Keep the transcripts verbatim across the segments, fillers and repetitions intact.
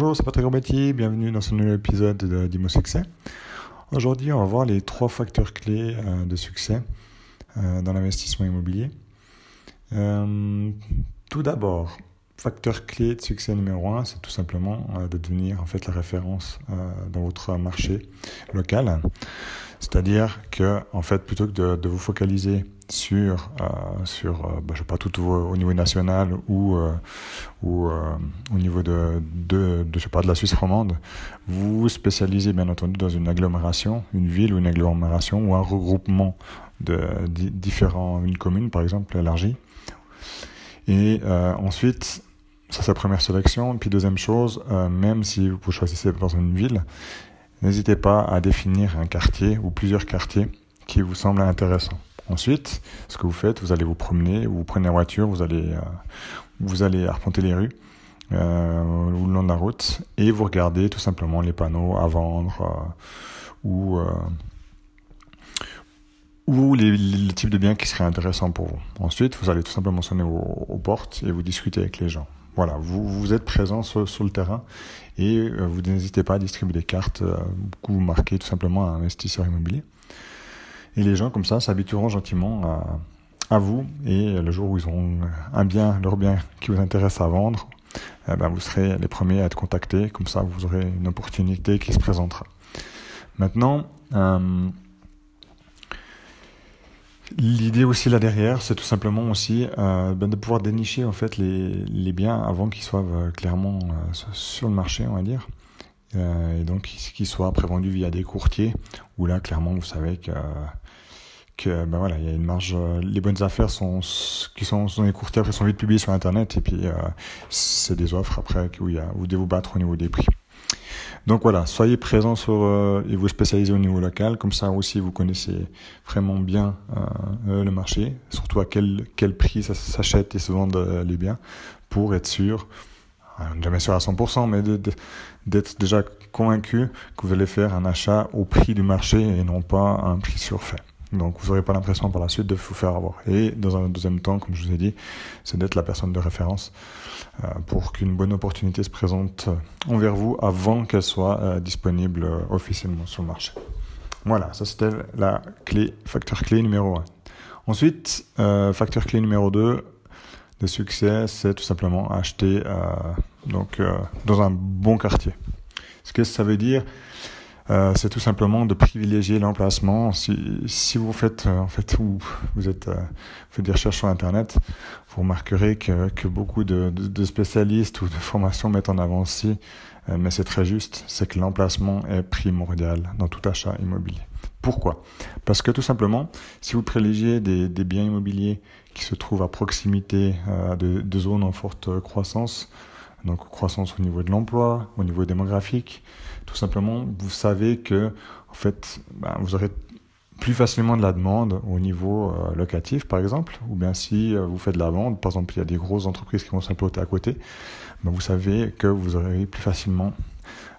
Bonjour, c'est Patrick Robetti, bienvenue dans ce nouvel épisode de Dis-moi Succès. Aujourd'hui, on va voir les trois facteurs clés de succès dans l'investissement immobilier. Euh, tout d'abord, facteur clé de succès numéro un, c'est tout simplement de devenir en fait la référence dans votre marché local. C'est-à-dire que, en fait, plutôt que de, de vous focaliser sur, euh, sur euh, bah, je sais pas, tout au, au niveau national ou, euh, ou euh, au niveau de, de, de, je sais pas, de la Suisse romande, vous vous spécialisez bien entendu dans une agglomération, une ville ou une agglomération ou un regroupement de, de différents, une commune par exemple élargie. Et euh, ensuite, ça c'est la première sélection. Et puis deuxième chose, euh, même si vous choisissez dans une ville, n'hésitez pas à définir un quartier ou plusieurs quartiers qui vous semblent intéressants. Ensuite, ce que vous faites, vous allez vous promener, vous prenez la voiture, vous allez, euh, vous allez arpenter les rues euh, ou le long de la route et vous regardez tout simplement les panneaux à vendre euh, ou, euh, ou les, les types de biens qui seraient intéressants pour vous. Ensuite, vous allez tout simplement sonner aux, aux portes et vous discutez avec les gens. Voilà, vous, vous êtes présent sur, sur le terrain et euh, vous n'hésitez pas à distribuer des cartes, euh, vous marquez tout simplement un investisseur immobilier. Et les gens comme ça s'habitueront gentiment à, à vous et le jour où ils auront un bien, leur bien qui vous intéresse à vendre, eh ben vous serez les premiers à être contactés, comme ça vous aurez une opportunité qui se présentera. Maintenant, euh, l'idée aussi là derrière, c'est tout simplement aussi euh, de pouvoir dénicher en fait les, les biens avant qu'ils soient euh, clairement euh, sur le marché, on va dire, euh, et donc qu'ils soient après vendus via des courtiers. Où là, clairement, vous savez que, que ben voilà, il y a une marge. Les bonnes affaires sont qui sont, sont les courtiers après sont vite publiées sur Internet, et puis euh, c'est des offres après où il y a où vous devez vous battre au niveau des prix. Donc voilà, soyez présents sur, euh, et vous spécialisez au niveau local, comme ça aussi vous connaissez vraiment bien euh, le marché, surtout à quel, quel prix ça s'achète et se vendent euh, les biens, pour être sûr, euh, jamais sûr à cent pour cent, mais de, de, d'être déjà convaincu que vous allez faire un achat au prix du marché et non pas à un prix surfait. Donc vous n'aurez pas l'impression par la suite de vous faire avoir. Et dans un deuxième temps, comme je vous ai dit, c'est d'être la personne de référence euh, pour qu'une bonne opportunité se présente euh, envers vous avant qu'elle soit euh, disponible euh, officiellement sur le marché. Voilà, ça c'était la clé, facteur clé numéro un. Ensuite, euh, facteur clé numéro deux de succès, c'est tout simplement acheter euh, donc, euh, dans un bon quartier. Ce que ça veut dire, Euh, c'est tout simplement de privilégier l'emplacement. Si, si vous faites, euh, en fait, ou vous êtes, euh, faites des recherches sur Internet, vous remarquerez que, que beaucoup de, de, de spécialistes ou de formations mettent en avant aussi, euh, mais c'est très juste, c'est que l'emplacement est primordial dans tout achat immobilier. Pourquoi ? Parce que tout simplement, si vous privilégiez des, des biens immobiliers qui se trouvent à proximité euh, de, de zones en forte croissance, donc croissance au niveau de l'emploi, au niveau démographique, tout simplement, vous savez que en fait, ben, vous aurez plus facilement de la demande au niveau euh, locatif, par exemple, ou bien si euh, vous faites de la vente, par exemple, il y a des grosses entreprises qui vont s'implanter à côté, ben, vous savez que vous aurez plus facilement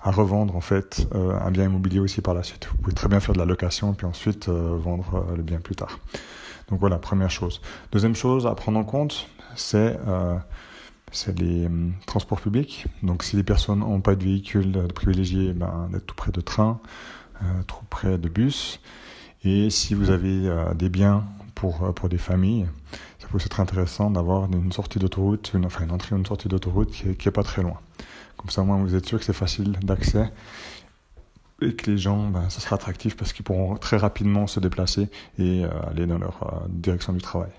à revendre en fait euh, un bien immobilier aussi par la suite. Vous pouvez très bien faire de la location puis ensuite euh, vendre euh, le bien plus tard. Donc voilà, première chose. Deuxième chose à prendre en compte, c'est... Euh, c'est les hum, transports publics. Donc si les personnes n'ont pas de véhicule euh, privilégié, ben, d'être tout près de trains, euh, tout près de bus. Et si vous avez euh, des biens pour, euh, pour des familles, ça peut être intéressant d'avoir une sortie d'autoroute, une, enfin une entrée ou une sortie d'autoroute qui n'est pas très loin. Comme ça, au moins, vous êtes sûr que c'est facile d'accès et que les gens, ben, ça sera attractif parce qu'ils pourront très rapidement se déplacer et euh, aller dans leur euh, direction du travail.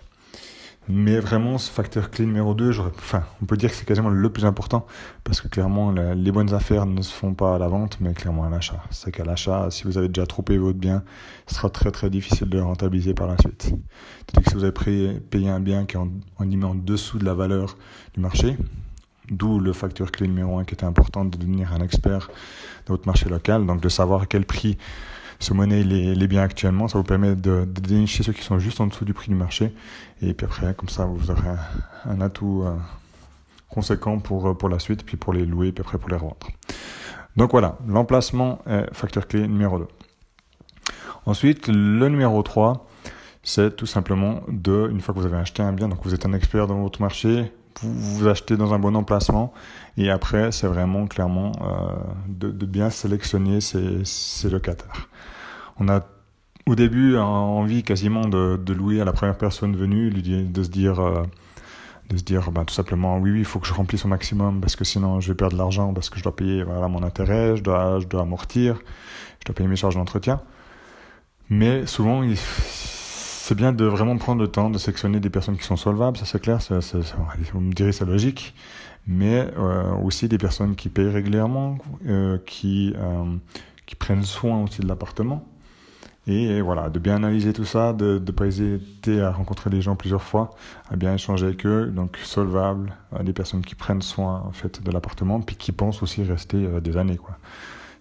Mais vraiment, ce facteur clé numéro deux, enfin, on peut dire que c'est quasiment le plus important parce que clairement, la, les bonnes affaires ne se font pas à la vente, mais clairement à l'achat. C'est qu'à l'achat, si vous avez déjà trop payé votre bien, ce sera très très difficile de le rentabiliser par la suite. C'est-à-dire que si vous avez payé, payé un bien qui est en, en, en dessous de la valeur du marché, d'où le facteur clé numéro un qui était important de devenir un expert de votre marché local, donc de savoir à quel prix se monnaie les, les biens actuellement, ça vous permet de, de dénicher ceux qui sont juste en dessous du prix du marché. Et puis après, comme ça, vous aurez un, un atout euh, conséquent pour, pour la suite, puis pour les louer, puis après pour les revendre. Donc voilà, l'emplacement est facteur clé numéro deux. Ensuite, le numéro trois, c'est tout simplement de, une fois que vous avez acheté un bien, donc vous êtes un expert dans votre marché, vous vous achetez dans un bon emplacement. Et après, c'est vraiment clairement euh, de, de bien sélectionner ses, ses locataires. On a au début envie quasiment de, de louer à la première personne venue, de se dire, euh, de se dire ben, tout simplement oui, oui, il faut que je remplisse au maximum parce que sinon je vais perdre de l'argent parce que je dois payer voilà, mon intérêt, je dois, je dois amortir, je dois payer mes charges d'entretien. Mais souvent, il... c'est bien de vraiment prendre le temps de sélectionner des personnes qui sont solvables, ça c'est clair, ça, ça, ça, vous me direz c'est logique, mais euh, aussi des personnes qui payent régulièrement, euh, qui, euh, qui prennent soin aussi de l'appartement. Et voilà, de bien analyser tout ça, de ne pas hésiter à rencontrer des gens plusieurs fois, à bien échanger avec eux, donc solvables, des personnes qui prennent soin en fait, de l'appartement, puis qui pensent aussi rester euh, des années, quoi.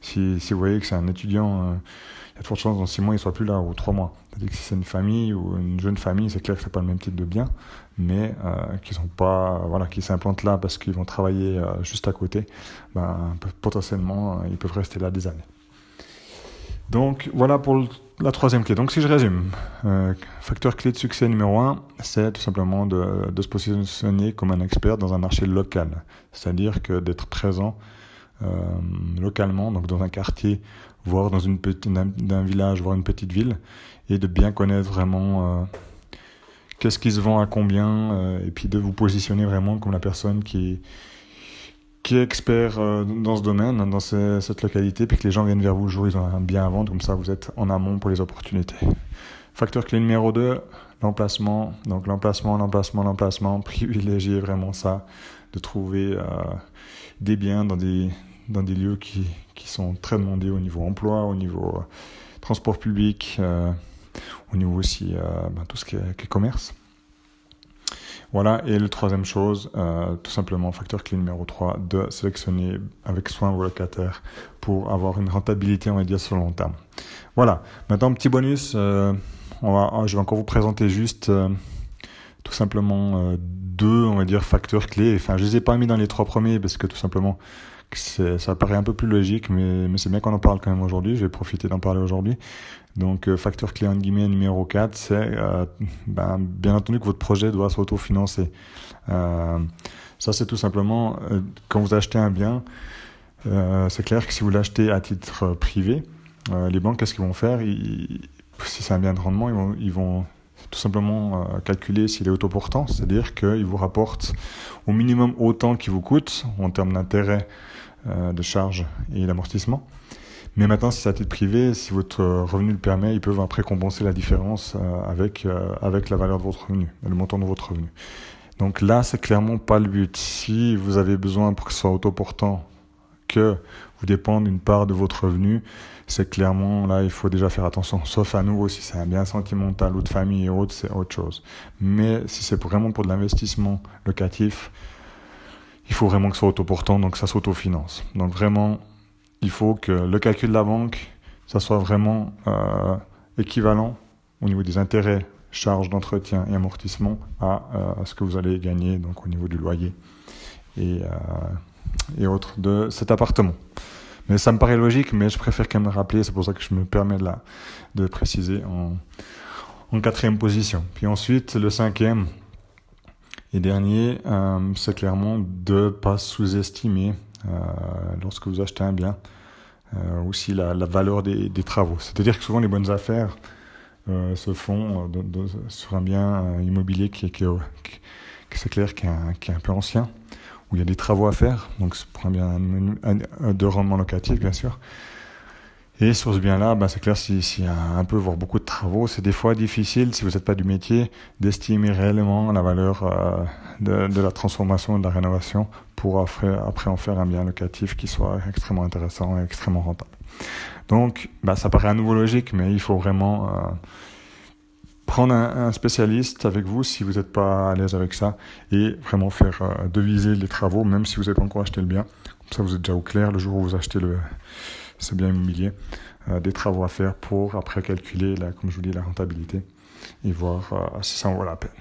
Si, si vous voyez que c'est un étudiant, il euh, y a de fortes chances dans six mois, il ne soit plus là, ou trois mois. C'est-à-dire que si c'est une famille ou une jeune famille, c'est clair que ce n'est pas le même type de bien, mais euh, qu'ils sont pas, voilà, qu'ils s'implantent là parce qu'ils vont travailler euh, juste à côté, ben, potentiellement, ils peuvent rester là des années. Donc voilà pour le La troisième clé. Donc si je résume, euh, facteur clé de succès numéro un, c'est tout simplement de, de se positionner comme un expert dans un marché local. C'est-à-dire que d'être présent euh, localement, donc dans un quartier, voire dans une petite, d'un, d'un village, voire une petite ville, et de bien connaître vraiment euh, qu'est-ce qui se vend à combien, euh, et puis de vous positionner vraiment comme la personne qui qui est expert dans ce domaine, dans cette localité, puis que les gens viennent vers vous le jour où ils ont un bien à vendre, comme ça vous êtes en amont pour les opportunités. Facteur clé numéro deux, l'emplacement. Donc l'emplacement, l'emplacement, l'emplacement, privilégiez vraiment ça, de trouver euh, des biens dans des, dans des lieux qui, qui sont très demandés au niveau emploi, au niveau euh, transport public, euh, au niveau aussi euh, ben, tout ce qui est, qui est commerce. Voilà, et la troisième chose, euh, tout simplement, facteur clé numéro trois, de sélectionner avec soin vos locataires pour avoir une rentabilité, on va dire, sur le long terme. Voilà, maintenant, petit bonus, euh, on va, je vais encore vous présenter juste, euh, tout simplement, euh, deux, on va dire, facteurs clés. Enfin, je ne les ai pas mis dans les trois premiers parce que, tout simplement, c'est, ça paraît un peu plus logique, mais, mais c'est bien qu'on en parle quand même aujourd'hui, je vais profiter d'en parler aujourd'hui. Donc, euh, facteur clé en guillemets numéro quatre, c'est euh, ben, bien entendu que votre projet doit s'autofinancer. Euh, ça, c'est tout simplement, euh, quand vous achetez un bien, euh, c'est clair que si vous l'achetez à titre privé, euh, les banques, qu'est-ce qu'ils vont faire ils, si c'est un bien de rendement, ils vont, ils vont tout simplement euh, calculer s'il est autoportant, c'est-à-dire qu'ils vous rapportent au minimum autant qu'il vous coûte en termes d'intérêt, euh, de charges et d'amortissement. Mais maintenant, si c'est à titre privé, si votre revenu le permet, ils peuvent après compenser la différence avec, avec la valeur de votre revenu, le montant de votre revenu. Donc là, c'est clairement pas le but. Si vous avez besoin pour que ce soit autoportant que vous dépendez d'une part de votre revenu, c'est clairement, là, il faut déjà faire attention. Sauf à nouveau, si c'est un bien sentimental ou de famille et autres, c'est autre chose. Mais si c'est vraiment pour de l'investissement locatif, il faut vraiment que ce soit autoportant, donc ça s'autofinance. Donc vraiment, il faut que le calcul de la banque, ça soit vraiment euh, équivalent au niveau des intérêts, charges d'entretien et amortissement à euh, ce que vous allez gagner donc au niveau du loyer et, euh, et autres de cet appartement. Mais ça me paraît logique, mais je préfère quand même rappeler, c'est pour ça que je me permets de, la, de préciser en, en quatrième position. Puis ensuite, le cinquième et dernier, euh, c'est clairement de ne pas sous-estimer Euh, lorsque vous achetez un bien, euh, aussi la, la valeur des, des travaux. C'est-à-dire que souvent les bonnes affaires euh, se font euh, de, de, sur un bien euh, immobilier qui, qui, qui, qui c'est clair, qui est, un, qui est un peu ancien, où il y a des travaux à faire, donc c'est pour un bien de rendement locatif bien sûr. Et sur ce bien-là, ben c'est clair, s'il si y a un peu, voire beaucoup de travaux, c'est des fois difficile, si vous n'êtes pas du métier, d'estimer réellement la valeur euh, de, de la transformation et de la rénovation pour après, après en faire un bien locatif qui soit extrêmement intéressant et extrêmement rentable. Donc, ben, ça paraît à nouveau logique, mais il faut vraiment euh, prendre un, un spécialiste avec vous si vous n'êtes pas à l'aise avec ça et vraiment faire euh, deviser les travaux, même si vous n'avez pas encore acheté le bien. Comme ça, vous êtes déjà au clair le jour où vous achetez le... c'est bien immobilier, euh, des travaux à faire pour après calculer, la, comme je vous dis, la rentabilité et voir euh, si ça en vaut la peine.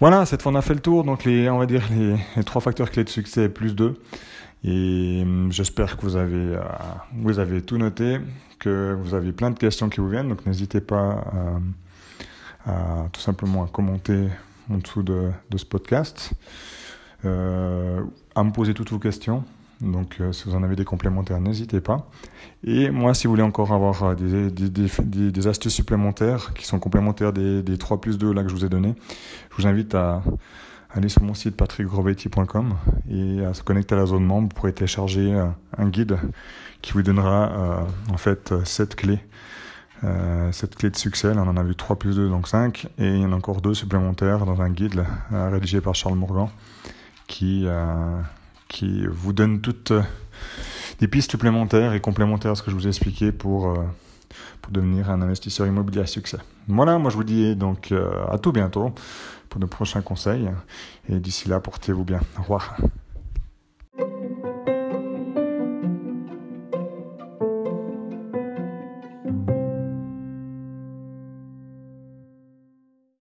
Voilà, cette fois on a fait le tour, donc les, on va dire les, les trois facteurs clés de succès plus deux. Et hum, j'espère que vous avez, euh, vous avez tout noté, que vous avez plein de questions qui vous viennent, donc n'hésitez pas euh, à, tout simplement à commenter en dessous de, de ce podcast, euh, à me poser toutes vos questions. Donc, euh, si vous en avez des complémentaires, n'hésitez pas. Et moi, si vous voulez encore avoir des, des, des, des, des astuces supplémentaires qui sont complémentaires des, des trois plus deux là, que je vous ai donné, je vous invite à aller sur mon site patrick grobety point com et à se connecter à la zone membre. Vous pourrez télécharger euh, un guide qui vous donnera euh, en fait sept clés. Euh, cette clé de succès, là, on en a vu trois plus deux, donc cinq, et il y en a encore deux supplémentaires dans un guide là, rédigé par Charles Morgan qui, euh, qui vous donne toutes euh, des pistes supplémentaires et complémentaires à ce que je vous ai expliqué pour, euh, pour devenir un investisseur immobilier à succès. Voilà, moi je vous dis donc euh, à tout bientôt pour de prochains conseils et d'ici là, portez-vous bien. Au revoir.